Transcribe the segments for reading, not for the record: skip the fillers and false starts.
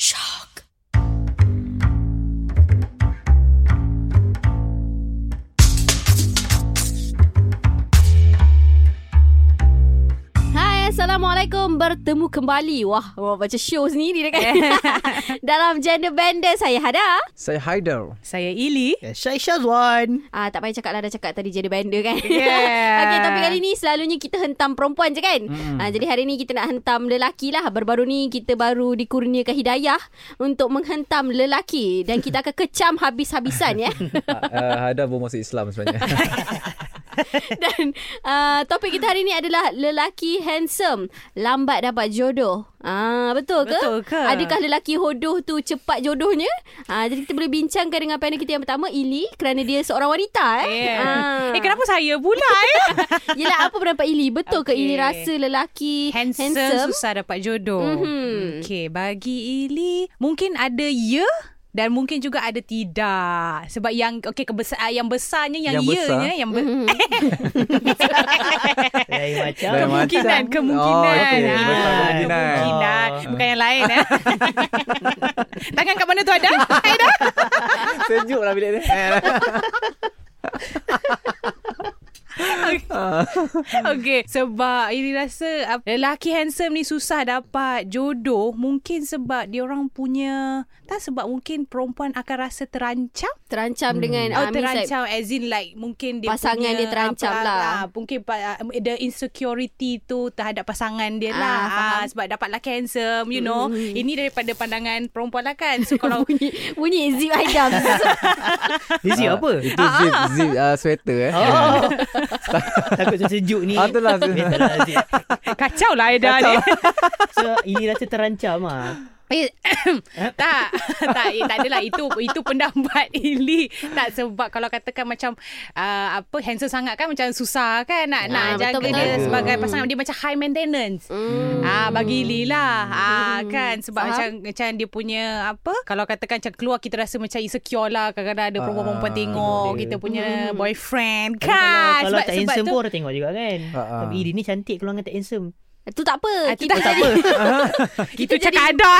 Shock. Hai, Assalamualaikum. Bertemu kembali. Wah, macam show sendiri kan? Dalam Gender Bender, saya Hadar. Saya Haidar. Saya Ili. Saya Isha Zwan. Tak payah cakap lah, dah cakap tadi Gender Bender kan? Yeah. Okay, tapi kali ni selalunya kita hentam perempuan je kan? Jadi hari ni kita nak hentam lelaki lah. Baru-baru ni kita baru dikurniakan hidayah untuk menghentam lelaki. Dan kita akan kecam habis-habisan ya. Haidar bermasuk Islam sebenarnya. Dan topik kita hari ni adalah lelaki handsome lambat dapat jodoh. Betul ke? Betul ke? Adakah lelaki hodoh tu cepat jodohnya? Jadi kita boleh bincangkan dengan panel kita yang pertama, Ili, kerana dia seorang wanita. Kenapa saya pula? Yelah, apa pendapat Ili? Betul ke Ili rasa lelaki handsome susah dapat jodoh? Okay, bagi Ili mungkin ada ya, dan mungkin juga ada tidak. Sebab yang besarnya, yang besar. Kemungkinan. Bukan yang lain. Tangan kat mana tu ada? Ada. Sejuk lah bilik ni. Okay. Sebab Ili rasa lelaki handsome ni susah dapat jodoh, mungkin sebab diorang punya, tak, sebab mungkin perempuan akan rasa terancam dengan terancam as in like mungkin dia pasangan punya, dia terancam mungkin the insecurity tu terhadap pasangan dia sebab dapat lelaki handsome, you know. Ini daripada pandangan perempuan lah kan. So kalau bunyi zip hijab. Zip apa? Itu zip sweater Takut macam sejuk ni. Itulah. Kacau lah Aida ni. So ini rasa terancam lah. Tak adalah itu pendapat Ili. Tak, sebab kalau katakan macam handsome sangat kan macam susah kan nak jaga betul, dia sebagai pasangan. Dia macam high maintenance. Bagi Ili lah kan, sebab macam dia punya kalau katakan macam keluar kita rasa macam insecure lah. Kadang-kadang ada perempuan-perempuan tengok dia. Kita punya boyfriend kan. Kalau tak handsome pun orang tengok juga kan. Tapi Ili ni cantik keluar dengan tak handsome. Itu tak apa. Kita tak apa. Kita cakap ada.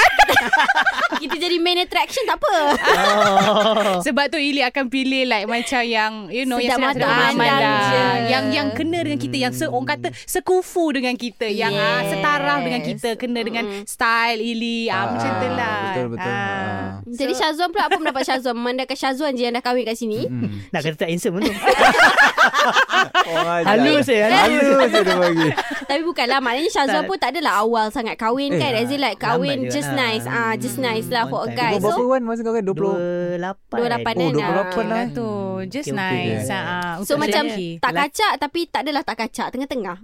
Kita jadi main attraction tak apa. Sebab tu Ili akan pilih like macam yang you know, sedap yang sedang yang kena dengan kita, yang orang kata sekufu dengan kita, yang setaraf dengan kita, kena dengan style Ili. Macam itulah. Betul. Jadi Syazwan pula, apa pendapat Syazwan? Memandangkan Syazwan je yang dah kahwin kat sini. Nak kata tak handsome tu. Halus dia bagi. Tapi bukanlah, maknanya Syazwan pun tak adalah awal sangat kahwin kan. As in like kahwin just nice. Just nice lah for a guy. Berapa kan masa kahwin? 28 lah tu. Just nice. So macam tak kacak, tapi tak adalah tak kacak, tengah-tengah.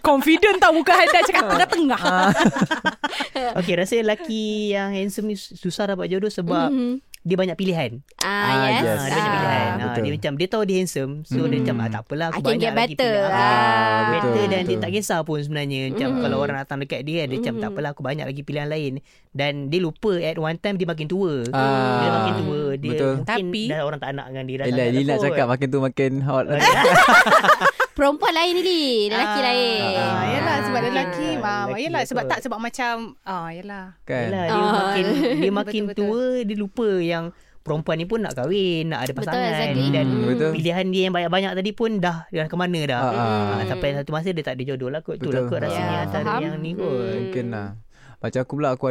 Confident tau muka Haidar cakap tengah-tengah. Okay, rasa lelaki yang handsome ni susah dapat jodoh sebab dia banyak pilihan. Yes. Dia banyak pilihan. Dia macam dia tahu dia handsome, so dia macam tak apalah aku banyak lagi pilihan. Better dan dia tak kisah pun sebenarnya. Macam kalau orang datang dekat dia macam tak apalah aku banyak lagi pilihan lain. Dan dia lupa at one time dia makin tua. Dia makin tua dia tapi dah orang tak nak dengan dia. Dia nak cakap makin tua makin hot. Perempuan lain ni, lelaki lain. Yalah, sebab lelaki yalah, sebab tak, sebab macam yalah. Kan? Yalah, dia makin tua, dia lupa yang perempuan ni pun nak kahwin, nak ada pasangan. Betul, dan pilihan dia yang banyak-banyak tadi pun dah ke mana dah. Sampai satu masa dia tak ada jodoh lah kot. Itulah kot rasanya antara yang ni kot. Mungkin lah. Macam aku pula, aku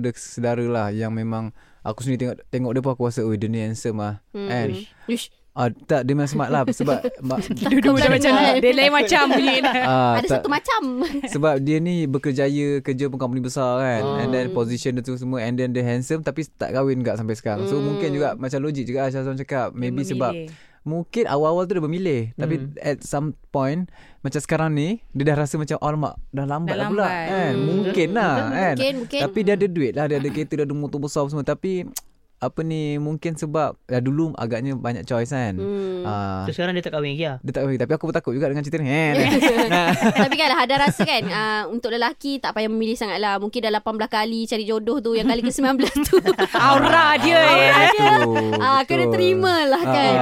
ada sedara lah yang memang aku sendiri tengok dia pun aku rasa dia ni handsome lah. And tak, dia memang smart lah. Sebab duduk macam dia lain macam bunyi. Ada satu macam. Sebab dia ni kerja pun company besar kan. And then position dia tu semua. And then dia handsome tapi tak kahwin kat sampai sekarang. So mungkin juga macam logik juga Syazwan cakap, maybe sebab mungkin awal-awal tu dia memilih. Tapi at some point, macam sekarang ni, dia dah rasa macam alamak, dah lambat. Pula kan. Mungkin lah kan. Mungkin. Tapi dia ada duit lah, dia ada kereta, dia ada motor besar semua. Tapi mungkin sebab dulu agaknya banyak choice kan. Terus sekarang dia tak kahwin lagi lah. Dia tak kahwin, tapi aku pun takut juga dengan cerita ni. Tapi kan Hadar rasa kan, untuk lelaki tak payah memilih sangat lah. Mungkin dah 18 kali cari jodoh tu, yang kali ke 19 tu aura dia. Kena terima lah kan.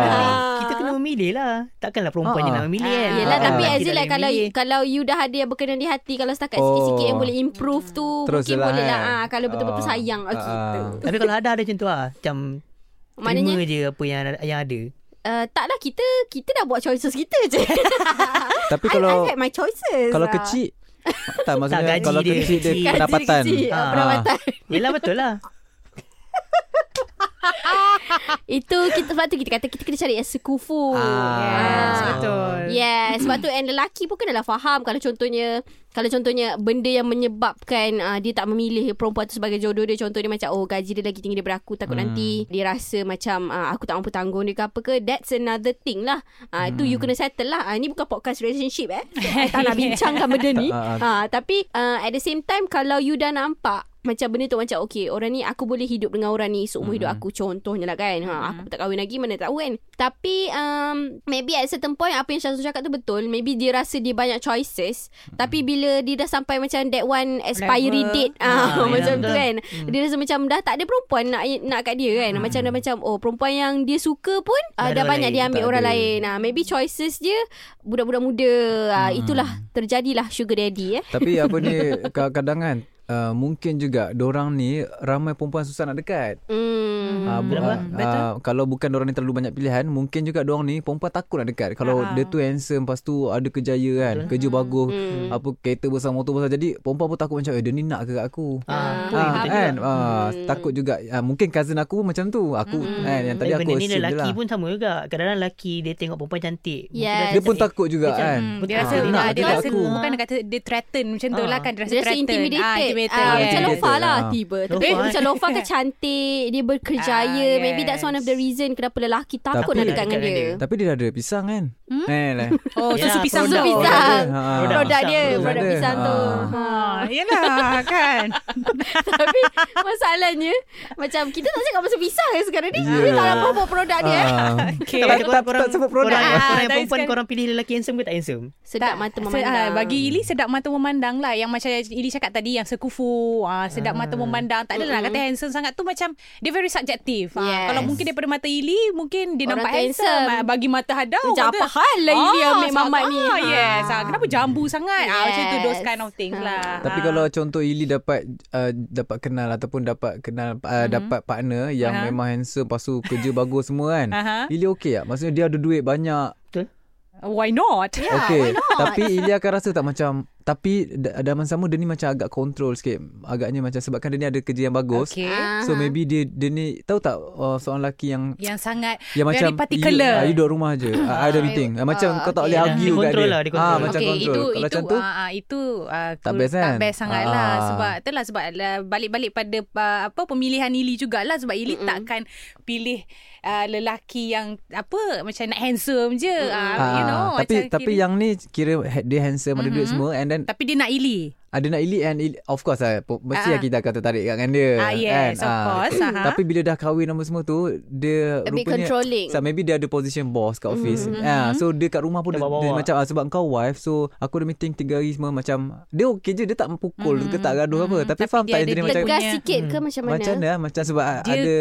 Kita kena memilih lah. Takkanlah perempuan yang nak memilih kan. Yelah, tapi as in like kalau you dah ada yang berkenan di hati, kalau setakat sikit-sikit yang boleh improve tu, terus mungkin boleh lah kalau betul-betul sayang gitu. Tapi kalau ada macam tu lah, macam terima je apa yang ada. Taklah, kita dah buat choices kita je. Tapi kalau I like my choices. Kalau kecil tak, maksudnya tak, kalau kecil dia pendapatan. Yelah, betul lah. Itu sebab tu kita kata kita kena cari yang sekufu. Yes, betul. Yes, sebab tu and lelaki pun kenalah faham. Kalau contohnya benda yang menyebabkan dia tak memilih perempuan tu sebagai jodoh dia, contohnya macam gaji dia lagi tinggi daripada aku, takut nanti dia rasa macam aku tak mampu tanggung dia ke apa ke, that's another thing lah. Itu you kena settle lah. Ni bukan podcast relationship tak nak bincangkan benda ni. Tapi at the same time, kalau you dah nampak macam benda tu macam okay, orang ni aku boleh hidup dengan orang ni seumur hidup aku, contohnya lah kan, aku tak kahwin lagi, mana tahu kan. Tapi maybe at certain point apa yang Syazwan cakap tu betul. Maybe dia rasa dia banyak choices, tapi bila dia dah sampai macam that one expiry date macam tu kan, dia rasa macam dah tak ada perempuan nak kat dia kan. Macam dah macam perempuan yang dia suka pun dah banyak dia ambil orang lain. Maybe choices dia budak-budak muda. Itulah terjadilah sugar daddy. Tapi apa ni kadang-kadang kan, mungkin juga dorang ni ramai perempuan susah nak dekat. Kalau bukan dorang ni terlalu banyak pilihan, mungkin juga dorang ni perempuan takut nak dekat. Kalau dia tu handsome, lepas tu ada kerjaya kan, kerja bagus, apa kereta besar, motor besar, jadi perempuan pun takut macam dia ni nak ke aku. Takut juga. Mungkin cousin aku pun macam tu. Aku yang tadi aku assume lah. Lelaki pun sama juga. Kadang-kadang lelaki dia tengok perempuan cantik, dia pun takut juga kan. Dia rasa bukan kata dia threaten macam tu lah kan. Dia rasa intimidated. Macam Lofa lah tiba. Tapi macam Lofa kan cantik, dia berkerjaya. Maybe that's one of the reason kenapa lelaki takut nak dekat dengan dia. Tapi dia dah ada pisang kan. Susu pisang. Produk pisang tu. Yelah kan. Tapi masalahnya macam kita tak cakap pasal pisang sekarang ni. Kita tak nak promote produk dia. Tak sebut produk. Orang yang perempuan korang pilih lelaki handsome ke tak handsome? Sedap mata memandang. Bagi Ili sedap mata memandang lah. Yang macam Ili cakap tadi, yang sekufu, sedap mata memandang. Tak adalah nak kata handsome sangat tu, macam dia very subjektif. Kalau mungkin daripada mata Ili, mungkin dia orang nampak handsome. Bagi mata Hadar macam apa hal lah Ili ambil mamat ni. Yes. Kenapa jambu sangat? Macam tu, those kind of things lah. Tapi kalau contoh Ili dapat kenal ataupun dapat partner yang memang handsome, lepas tu kerja bagus semua kan, Ili okey tak? Maksudnya dia ada duit banyak. Why not? Yeah, okay. Why not? Tapi Ili akan rasa tak macam, tapi dalam sama dia ni macam agak kontrol sikit. Agaknya macam sebabkan dia ni ada kerja yang bagus. Okay. So maybe dia ni tahu tak seorang lelaki yang sangat yang very macam particular. You duduk rumah je. Ada meeting. Macam kau tak boleh argue kat dia. Dia macam kontrol. Kalau macam tu itu tak best kan? Tak best sangatlah. Sebab itulah sebab balik-balik pada pemilihan Ili jugalah. Sebab Ili takkan pilih lelaki yang macam nak handsome je. You know. Tapi yang ni kira dia handsome, ada duit semua, and then tapi dia nak Ili. Ada nak Ili, and of course mesti kita akan tertarik dengan dia. Yes, of course. Tapi bila dah kahwin nama semua tu, dia a rupanya so maybe dia ada position boss kat office. So dia kat rumah pun dia macam sebab kau wife, so aku ada meeting 3 hari semua, macam dia okey je, dia tak pukul ke tak gaduh apa. Tapi faham tak dia macam tegas sikit ke macam mana? Macam mana? Macam sebab dia ada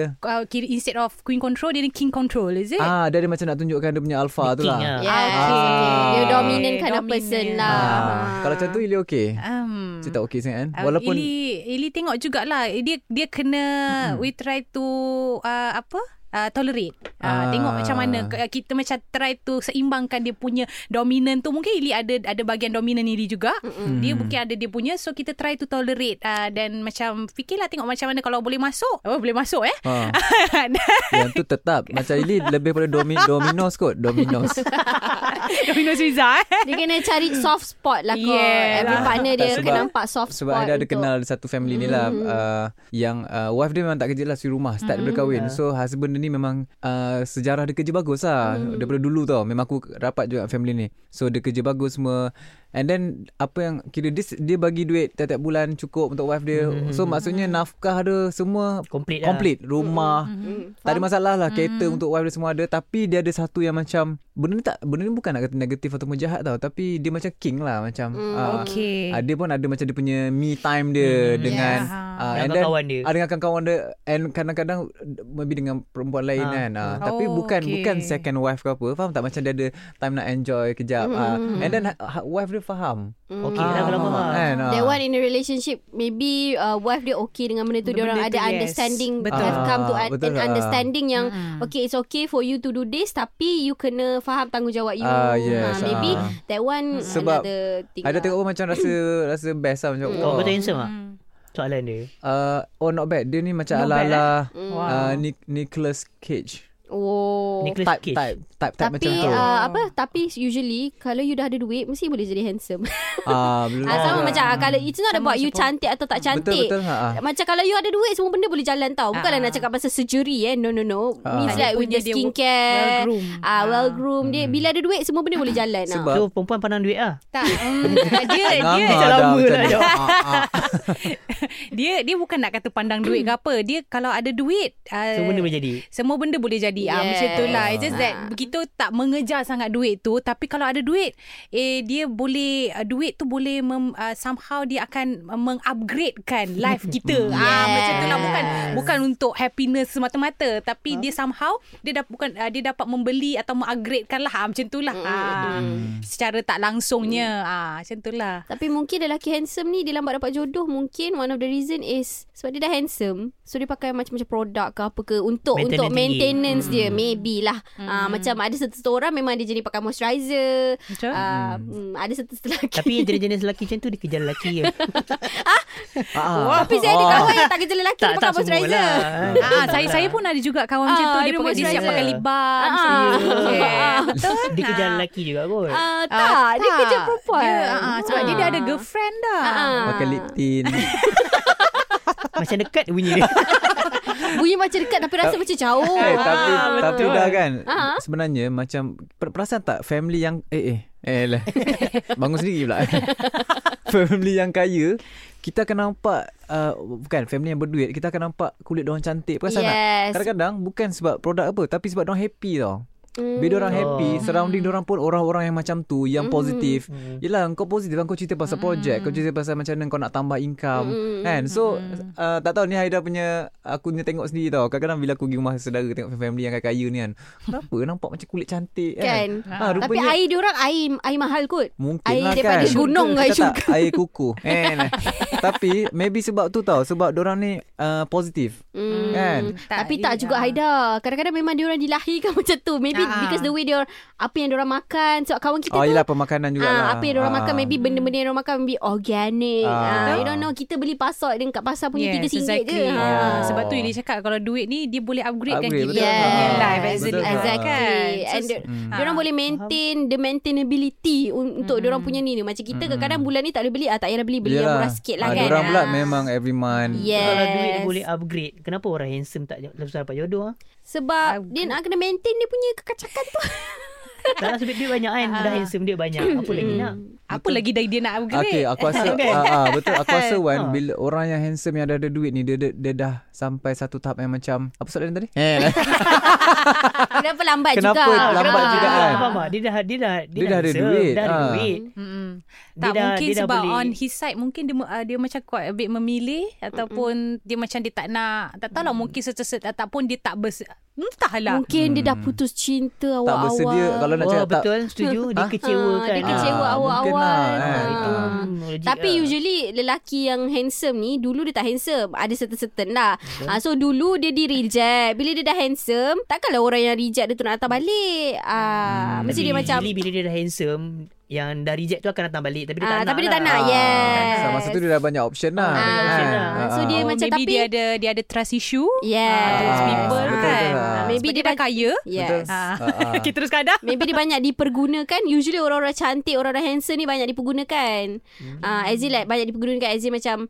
instead of queen control, dia king control, is it? Dia macam nak tunjukkan dia punya alpha tu lah. Dia dominant kind of person lah. Kalau macam tu Ili okey. Saya tak okey sangat kan. Walaupun Ili tengok jugalah, dia kena we try to tolerate. Tengok macam mana kita macam try to seimbangkan dia punya dominan tu. Mungkin Ili ada bahagian dominan Ili juga. Dia mungkin ada dia punya, so kita try to tolerate dan macam fikirlah tengok macam mana kalau boleh masuk. Oh, boleh masuk Yang tu tetap macam Ili lebih pada dominos kot. Dominos Riza. Dia kena cari soft spot lah kot. Every partner dia kena nampak soft spot. Sebab dia ada kenal satu family ni lah, yang wife dia memang tak kerja lah, suri rumah start daripada kahwin. So husband ni memang sejarah dia kerja bagus lah daripada dulu tau. Memang aku rapat juga family ni, so dia kerja bagus semua. And then apa yang kira dia bagi duit tiap-tiap bulan cukup untuk wife dia. So maksudnya nafkah dia semua complete. Rumah tak ada masalah lah. Kereta untuk wife dia semua ada. Tapi dia ada satu yang macam benda ni bukan nak kata negatif atau jahat tau, tapi dia macam king lah. Macam dia pun ada macam dia punya me time dia dengan kawan-kawan dia. Dengan kawan-kawan dia. And kadang-kadang maybe dengan perempuan lain kan. Tapi bukan bukan second wife ke apa. Faham tak? Macam dia ada time nak enjoy kejap. And then wife dia faham. Okay, kalau faham. That one in a relationship, maybe wife dia okay dengan benda tu. Dia orang ada understanding. Have come to an understanding yang okay, it's okay for you to do this, tapi you kena faham tanggungjawab you. Maybe that one another thing. Ada tengok pun macam rasa best lah. Macam kau betul handsome lah soalan dia. Oh, not bad. Dia ni macam ala-ala Nicholas Cage. Oh, Nicholas Cage. Type tapi, macam tu. Tapi usually kalau you dah ada duit mesti boleh jadi handsome. Sama macam kalau it's not about you cantik atau tak cantik. Betul, macam kalau you ada duit semua benda boleh jalan tau. Bukanlah nak cakap pasal surgery no. Means like with the skincare, well groomed dia bila ada duit semua benda boleh jalan. Sebab so, perempuan pandang duit lah. Tak. Dia lama lah. Dia bukan nak kata pandang duit ke apa. Dia kalau ada duit semua benda boleh jadi. Ah, macam itulah. It's just that begitu tak mengejar sangat duit tu, tapi kalau ada duit dia boleh duit tu boleh somehow dia akan mengupgradekan life kita. Macam itulah, bukan untuk happiness semata-mata, tapi dia somehow dia dapat membeli atau mengupgradekan lah macam itulah. Secara tak langsungnya macam itulah. Tapi mungkin lelaki handsome ni dia lambat dapat jodoh. Mungkin one of the reason is sebab dia dah handsome, so dia pakai macam-macam produk ke apa ke untuk maintenance dia. Maybe lah. Macam ada satu orang memang dia jadi pakai moisturizer. Ada satu lelaki, tapi jenis lelaki macam tu dia kejar lelaki je. Tapi saya ada kawan yang tak kejar lelaki, dia pakai moisturizer. Saya pun ada juga kawan macam tu. Dia siap pakai lip balm. Dia kejar lelaki juga kot. Tak, dia kejar perempuan sebab dia dah ada girlfriend dah. Pakai lip tint. Macam dekat bunyi dia. Bunyi macam dekat tapi rasa macam jauh. Tapi dah kan. Sebenarnya macam perasan tak family yang lah. Bangun sendiri pula. Family yang kaya, kita akan nampak family yang berduit, kita akan nampak kulit diorang cantik. Perasan tak? Kadang-kadang bukan sebab produk apa, tapi sebab diorang happy tau. Bila orang happy, surrounding orang pun orang-orang yang macam tu, yang positif. Yelah, kau positif kan, kau cerita pasal projek, kau cerita pasal macam mana kau nak tambah income kan. So tak tahu ni Haidar punya, aku ni tengok sendiri tau. Kadang-kadang bila aku pergi rumah saudara tengok family yang kaya ni kan, kenapa nampak macam kulit cantik kan? Tapi air diorang air mahal kot. Mungkin air lah daripada gunung ke air kuku. Tapi maybe sebab tu tau, sebab diorang ni positif kan. Tapi tak juga Haidar, kadang-kadang memang diorang dilahirkan macam tu. Maybe because the way dia apa yang diorang makan. Sebab kawan kita tu pemakanan jugalah. Apa yang diorang makan, maybe benda-benda yang diorang makan maybe organic. You don't know, kita beli pasar dekat pasar punya RM3 je. Sebab tu dia cakap kalau duit ni dia boleh upgradekan kita. Life and diorang boleh maintain the maintainability untuk diorang punya ni. Macam kita kadang-kadang bulan ni tak boleh beli, tak payah beli yang murah sikit lah kan. Diorang pula memang every month. Kalau duit boleh upgrade, kenapa orang handsome tak dapat jodoh? Sebab dia nak kena maintain dia punya kekacakan tu. Taklah sebab duit banyak kan. Dah handsome dia banyak, apa lagi nak? Apa lagi dia nak upgrade? Okay, aku rasa betul. Aku rasa Wan, bila orang yang handsome yang ada duit ni, dia dah sampai satu tahap yang macam, apa soalan tadi? Kenapa lambat juga kan? Dia dah ada duit. Tak mungkin sebab on his side mungkin dia macam kuat a bit memilih, ataupun dia macam dia tak nak. Tak tahulah, mungkin seterusnya ataupun dia tak entahlah. Mungkin dia dah putus cinta awal-awal. Tak bersedia kalau nak cakap. Betul, setuju. Dia kecewa kan. Dia kecewa awal-awal. Tapi usually lelaki yang handsome ni, dulu dia tak handsome, ada certain lah. So dulu dia di reject. Bila dia dah handsome, takkanlah orang yang reject dia tu nak datang balik. Mesti dia macam bila dia dah handsome, yang dah reject tu akan datang balik, tapi dia tak nak. Tapi dia tak nak. Sama masa tu dia dah banyak option lah. So dia macam maybe tapi dia ada trust issue. Trust people kan. Maybe dia dah kaya. Kita terus kadang maybe dia banyak dipergunakan. Usually orang-orang cantik, orang-orang handsome ni banyak dipergunakan. As in like banyak dipergunakan, as in macam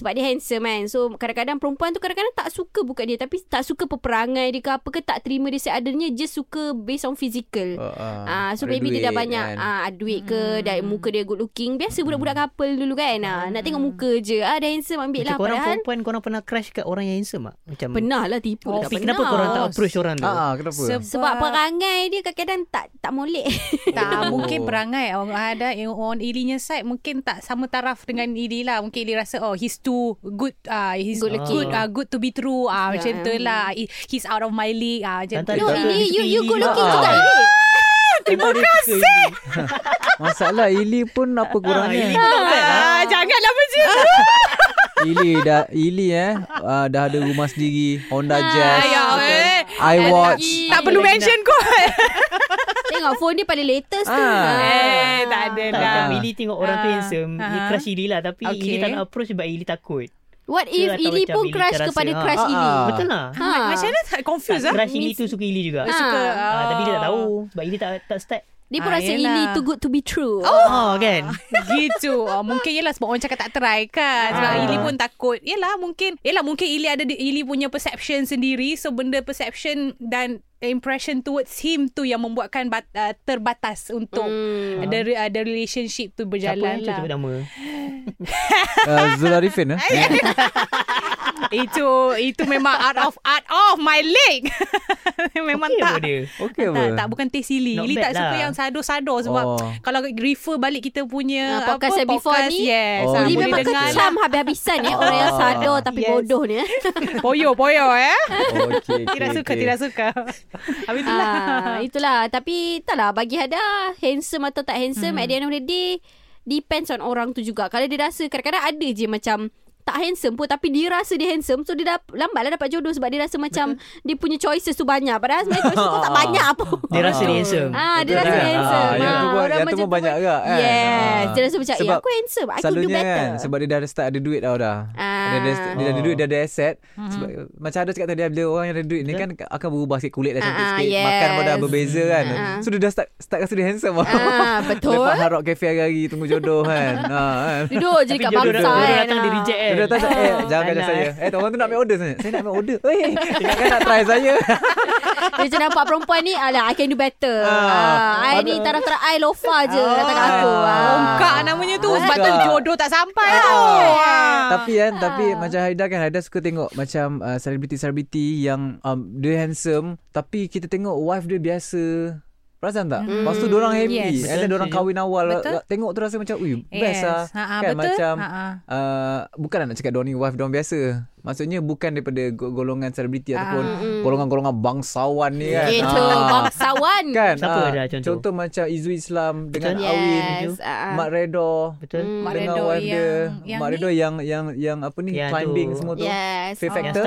sebab dia handsome kan. So kadang-kadang perempuan tu kadang-kadang tak suka bukan dia, tapi tak suka peperangai dia ke apa ke, tak terima dia seadanya, just suka based on physical. So maybe dia dah banyak ada duit ke, dan muka dia good looking. Biasa budak-budak couple dulu kan, nak tengok muka je, ada handsome ambil lah. Korang perempuan, korang pernah crush kat orang yang handsome tak? Macam pernah lah, tipu tak pernah. Kenapa korang tak approach orang tu? Kenapa? Sebab perangai dia kadang-kadang tak molek. Tak, mungkin perangai ada on Ilinya side mungkin tak sama taraf dengan Ili lah. Mungkin Ili rasa he's too good, he's good looking, good to be true, macam tu lah. He's out of my league, macam tu. No, Ili, you good looking juga, Ili. Terima kasih. Masalah Ili pun apa kurangnya? Ili pun janganlah macam tu. Ili dah ada rumah sendiri, Honda Jazz, iWatch. Tak perlu mention kot. Tengok phone dia pada latest tu. Tak ada lah. Ili tengok orang tu handsome, dia crush Ili lah. Tapi Ili tak nak approach sebab Ili takut. What if Ili pun crush kepada crush Ili? Betul lah. Macam mana tak confused lah. Crush Ili tu suka Ili juga. Suka. Tapi dia tak tahu sebab Ili tak start. Dia pun rasa Ili too good to be true. Kan. Gitu. Mungkin yelah sebab orang cakap tak try kan. Sebab Ili pun takut. Yelah mungkin Ili ada Ili punya perception sendiri. So benda perception dan impression towards him tu yang membuatkan terbatas untuk the relationship tu berjalan. Siapa yang cuba nama? Zularifin. Itu memang out of my leg. Memang okay tak. Okey apa? Tak bukan taste Ili. Ili tak suka yang sado-sado sebab kalau refer balik kita punya podcast ni. Yes. Ili memang kecam habis-habisan ni orang yang sado tapi bodoh ni. Poyo okey. Tidak suka. Habis itulah. Tapi taklah bagi Hadar handsome atau tak handsome at the end of the day depends on orang tu juga. Kalau dia rasa kadang-kadang ada je macam tak handsome pun tapi dia rasa dia handsome, so dia lambatlah dapat jodoh sebab dia rasa macam dia punya choices tu banyak, padahal sebenarnya choices tu tak banyak pun. Dia rasa dia handsome. Dia rasa dia handsome. Yang tu pun banyak juga kan. Yes. Dia rasa macam aku handsome, I could do better kan, sebab dia dah start ada duit dah. Dia ada duit, dia ada aset. Sebab, macam ada cakap tadi, bila orang yang ada duit ni kan akan berubah sikit, kulit dah cantik sikit, makan pun dah berbeza kan. So dia dah start rasa dia handsome. Betul. Lepas harap kafe hari-hari tunggu jodoh kan. Duduk je kat bangsa kan. Datang dia reject kan. Dia datang, jangan kacau saya. Tak, orang tu nak ambil order sebenarnya. Saya nak ambil order. Ingatkan nak try saya. Dia macam nampak perempuan ni, alah, I can do better. I ni taraf-taraf I lofa je datang kat aku. Bongkak namanya tu. Sebab tu jodoh tak sampai Tapi macam Haidar kan, Haidar suka tengok macam selebriti-selebriti yang dia handsome tapi kita tengok wife dia biasa. Perasan tak? Lepas tu diorang happy. And then diorang kahwin awal. Betul. Tengok tu rasa macam best lah. Kan betul? Macam bukan nak cakap diorang ni wife diorang biasa. Maksudnya bukan daripada golongan selebriti ataupun golongan-golongan bangsawan ni kan. Bangsawan kan? Siapa dah contoh macam Izzu Islam dengan Awi, Marredo. Betul. Dengan wife dia Marredo yang apa ni, climbing tu. Semua tu Fear Factor.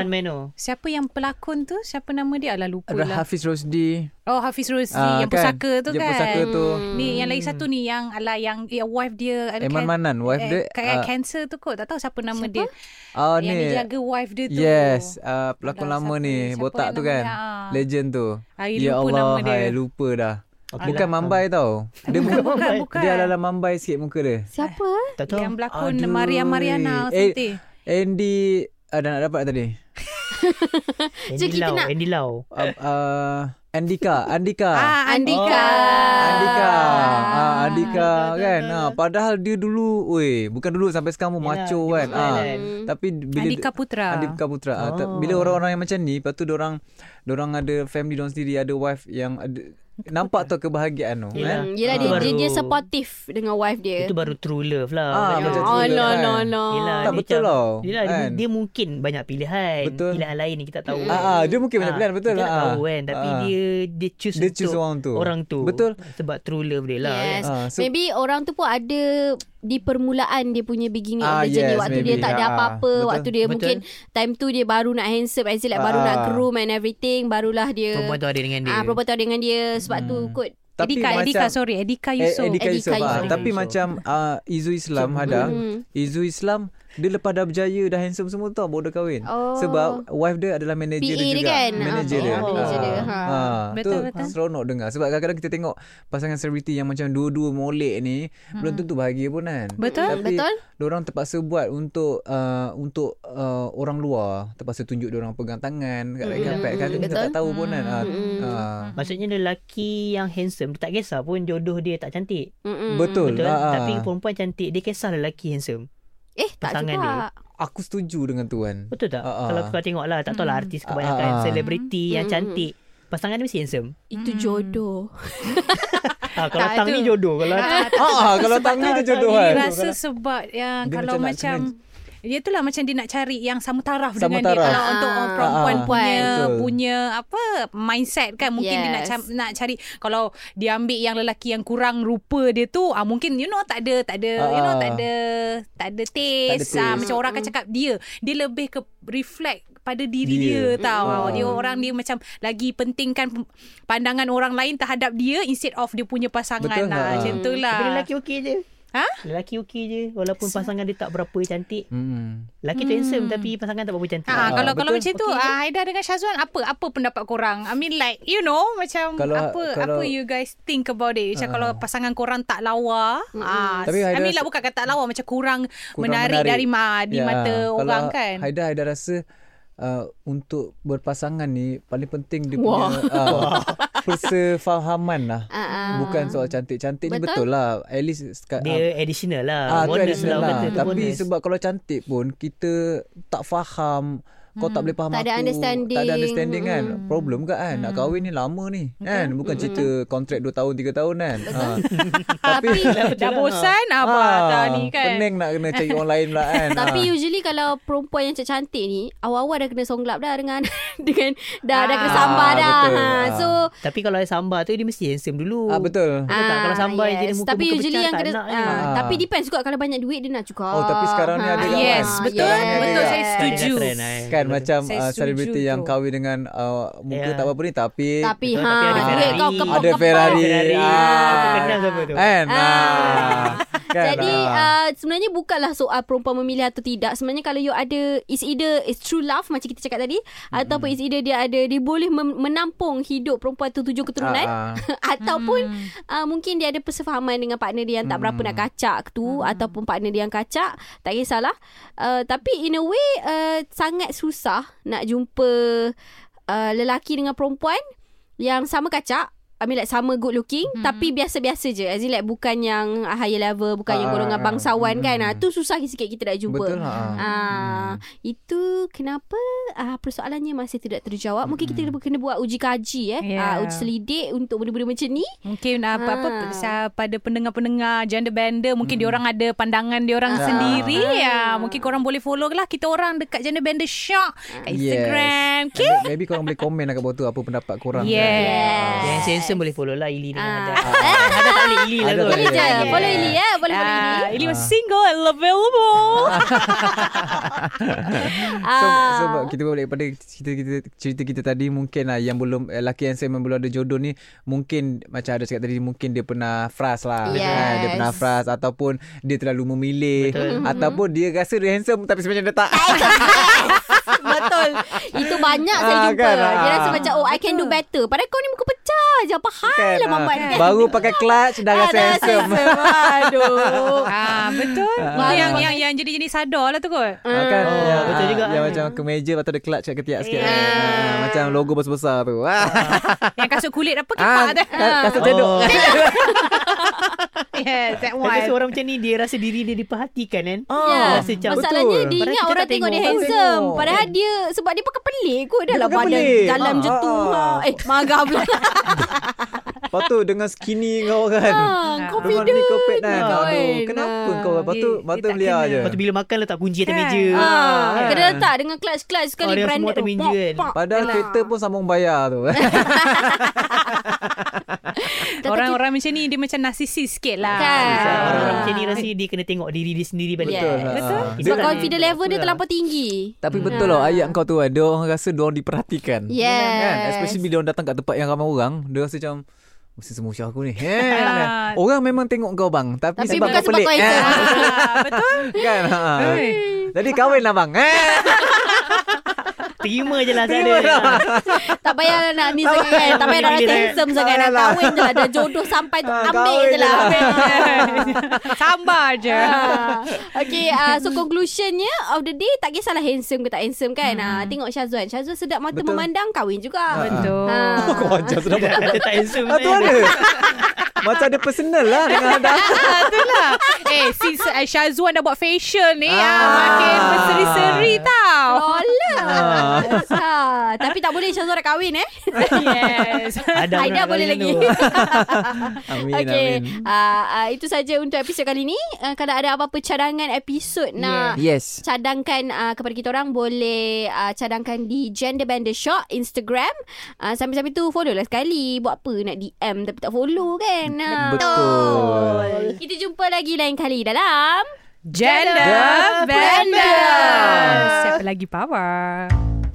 Siapa yang pelakon tu? Siapa nama dia? Alah lupa lah. Hafiz Rosdi. Hafiz Rosdi yang kan? Pusaka tu yang kan. Pusaka tu. Ni yang lagi satu ni yang ala yang wife dia ada Manan, wife dia cancer tu kot. Tak tahu siapa nama dia. Yang ni jaga wife dia tu. Yes, pelakon lama ni, botak tu kan. Legend tu. Ya Allah, saya lupa dah. Bukan Mambai tau. Dia bukan. Dia ala Mambai sikit muka dia. Siapa? Tak tahu. Yang berlakon Mariana seperti. Andy dah nak dapat tadi. Andy Lau. Andika kan. Padahal dia dulu bukan dulu, sampai sekarang pun macho kan. Tapi bila Andika Putra. Bila orang-orang yang macam ni, lepas tu diorang ada family diorang sendiri, ada wife yang ada, nampak tu kebahagiaan tu. Yelah dia supportive dengan wife dia. Itu baru true love lah. No. Yelah, tak betul lah. Yelah, dia mungkin banyak pilihan. Betul. Pilihan lain ni kita tahu. Dia mungkin banyak pilihan, betul. Kita tak tahu kan. Tapi dia choose untuk orang tu. Betul. Sebab true love dia lah. Yes. So, maybe orang tu pun ada di permulaan dia punya beginning of the journey. Waktu dia tak ada apa-apa. Betul. Waktu dia mungkin time tu dia baru nak handsome, baru nak groom and everything. Barulah dia Perempuan tu ada dengan dia. Sebab tu kot Edika Yusof. Tapi macam Izzu Islam Hadar, Izzu Islam dia lepas dah berjaya, dah handsome semua tau, baru dia kahwin. Sebab wife dia adalah manager dia juga kan? Manager dia betul. Seronok dengar. Sebab kadang-kadang kita tengok pasangan selebriti yang macam dua-dua molek ni, belum tentu bahagia pun kan. Betul. Tapi diorang terpaksa buat untuk orang luar. Terpaksa tunjuk diorang pegang tangan kat kapet. Kadang-kadang kita tak tahu pun kan. Maksudnya lelaki yang handsome, dia tak kisah pun jodoh dia tak cantik. Betul. Tapi perempuan cantik, dia kisah lelaki handsome. Pasangan tak juga dia. Aku setuju dengan tuan. Betul tak? Kalau kau tengok lah, tak tahu lah artis kebanyakan selebriti yang cantik, pasangan dia mesti handsome. Itu jodoh. Kalau tang ni jodoh. Kalau tang ni tu jodoh kan. Rasa sebab yang dia kalau macam dia itulah macam dia nak cari yang sama taraf sama dengan taraf. Dia kalau untuk perempuan punya apa mindset kan, mungkin dia nak cari. Kalau dia ambil yang lelaki yang kurang rupa dia tu mungkin tak ada tak ada taste, macam orang akan cakap dia lebih ke reflect pada diri dia tau. Dia orang dia macam lagi pentingkan pandangan orang lain terhadap dia instead of dia punya pasangan. Betul lah macam itulah. Tapi lelaki okey je. Lelaki okey je, walaupun pasangan dia tak berapa cantik. Lelaki tu handsome tapi pasangan tak berapa cantik. Kalau macam tu Haidar dengan Syazwan, apa pendapat korang? I mean like you know macam kalau, apa you guys think about it macam kalau pasangan korang tak lawa. I mean lah bukan kata tak lawa, macam kurang menarik dari di mata orang kan. Haidar rasa untuk berpasangan ni paling penting dia punya persefahaman lah. Bukan soal cantik-cantik ni, betul lah. At least dia additional lah, bonus additional lah. Tapi bonus. Sebab kalau cantik pun kita tak faham, kau tak boleh faham tak aku, tak ada understanding kan. Problem ke kan. Nak kahwin ni lama ni kan. Bukan cerita kontrak 2 tahun 3 tahun kan. Tapi dah bosan dah ni kan. Pening nak kena cari orang lain pula kan. Tapi usually kalau perempuan yang cantik ni awal-awal dah kena songlap dah dengan dah kena sambar dah. So tapi kalau ada sambar tu dia mesti handsome dulu. Betul. Kalau sambar dia muka-muka tapi usually yang kena tapi depends juga kalau banyak duit dia nak cukup. Tapi sekarang ni ada kan. Yes, betul saya setuju. Kan macam selebriti yang kahwin dengan muka tak apa-apa ni tapi ada Ferrari, ada Ferrari. Jadi sebenarnya bukanlah soal perempuan memilih atau tidak. Sebenarnya kalau you ada, it's either it's true love macam kita cakap tadi, ataupun it's either dia boleh menampung hidup perempuan tu 7 keturunan ataupun mungkin dia ada persefahaman dengan partner dia yang tak berapa nak kacak tu, ataupun partner dia yang kacak, tak kisahlah. Tapi in a way sangat susah nak jumpa lelaki dengan perempuan yang sama kacak. I mean like sama good looking tapi biasa-biasa je. As in like bukan yang higher level, bukan yang golongan bangsawan kan. Tu susah sikit kita nak jumpa. Betul lah. Itu kenapa persoalannya masih tidak terjawab. Mungkin kita kena buat uji kaji uji selidik untuk benda-benda macam ni. Mungkin pada pendengar-pendengar Gender Bender, mungkin diorang ada pandangan diorang sendiri. Mungkin korang boleh follow lah kita orang dekat Gender Bender Shock kat Instagram. Okay? Maybe korang boleh komen lah kat bawah tu apa pendapat korang. Yes. Boleh follow lah Ili dengan Hadar. Hadar tak boleh Ili lah tu. Boleh je. Follow Ili ya. Boleh follow Ili. Ili was single and available. So kita balik pada cerita kita tadi. Mungkin lah yang belum, lelaki yang saya belum ada jodoh ni, mungkin macam ada cakap tadi, mungkin dia pernah frust lah. Dia pernah frust, ataupun dia terlalu memilih, ataupun dia rasa dia handsome tapi sebenarnya dia tak. Betul. Itu banyak saya jumpa kan, dia rasa macam I can do better, padahal kau ni muka pecah je, apa hal lah mamat kan. Baru pakai clutch dah rasa handsome. Aduh. Betul. Yang jadi sadar lah tu kot. Kan betul juga. Yang macam kemeja patut ada clutch kat ketiak sikit macam logo besar-besar tu. Yang kasut kulit apa kepak tu. Kasut cedok. Yes, that one. Kalau seorang macam ni dia rasa diri dia diperhatikan kan. Rasa macam masalahnya dia ingat orang tengok dia handsome, padahal dia sebab dia pakai pelik kot dalam badan dalam je tu. Marah pula. Lepas tu dengan skinny kau kan. Dengan ni kau pet kan. Aduh, kenapa kau? Lepas tu belia je. Lepas tu bila makan letak punji atas meja. Kena letak dengan clutch-clutch sekali branded. Padahal kereta pun sambung bayar tu. Orang-orang macam ni dia macam narcissist sikit lah kan. Orang-orang macam ni rasa dia kena tengok diri dia sendiri balik. Betul. Sebab confident level dia terlampau tinggi. Tapi betul lah ayat kau tu kan, dia orang rasa dia orang diperhatikan. Especially bila orang datang kat tempat yang ramai orang, dia rasa macam mesti semua usia aku ni. Orang memang tengok kau bang, tapi sebab kau pelik. Betul? Kan? Jadi kahwin lah bang. Terima je lah saya. Tak payah nak ni sangat kan. Tak payah nak handsome sangat. Nak kahwin je lah. Dah jodoh sampai tu, ambil je lah. Sabar je. Okay, so conclusionnya of the day, tak kisahlah handsome ke tak handsome kan. Tengok Syazwan, Syazwan sedap mata memandang, kahwin juga. Betul. Kau macam sedap mata tak handsome. Tu ada macam ada personal lah dengan Hadar. Itulah. Since Syazwan dah buat facial ni, makin berseri-seri tau. Lola. Tapi tak boleh Syazwan dah kahwin eh. Yes. Haidar boleh lagi. Amin. Okay. Itu saja untuk episod kali ni. Kalau ada apa-apa cadangan episod nak cadangkan kepada kita orang, boleh cadangkan di Gender Bender Shop Instagram. Sambil-sambil tu follow lah sekali. Buat apa nak DM tapi tak follow kan. Betul. Kita jumpa lagi lain kali dalam Gender Bender. Siapa lagi power?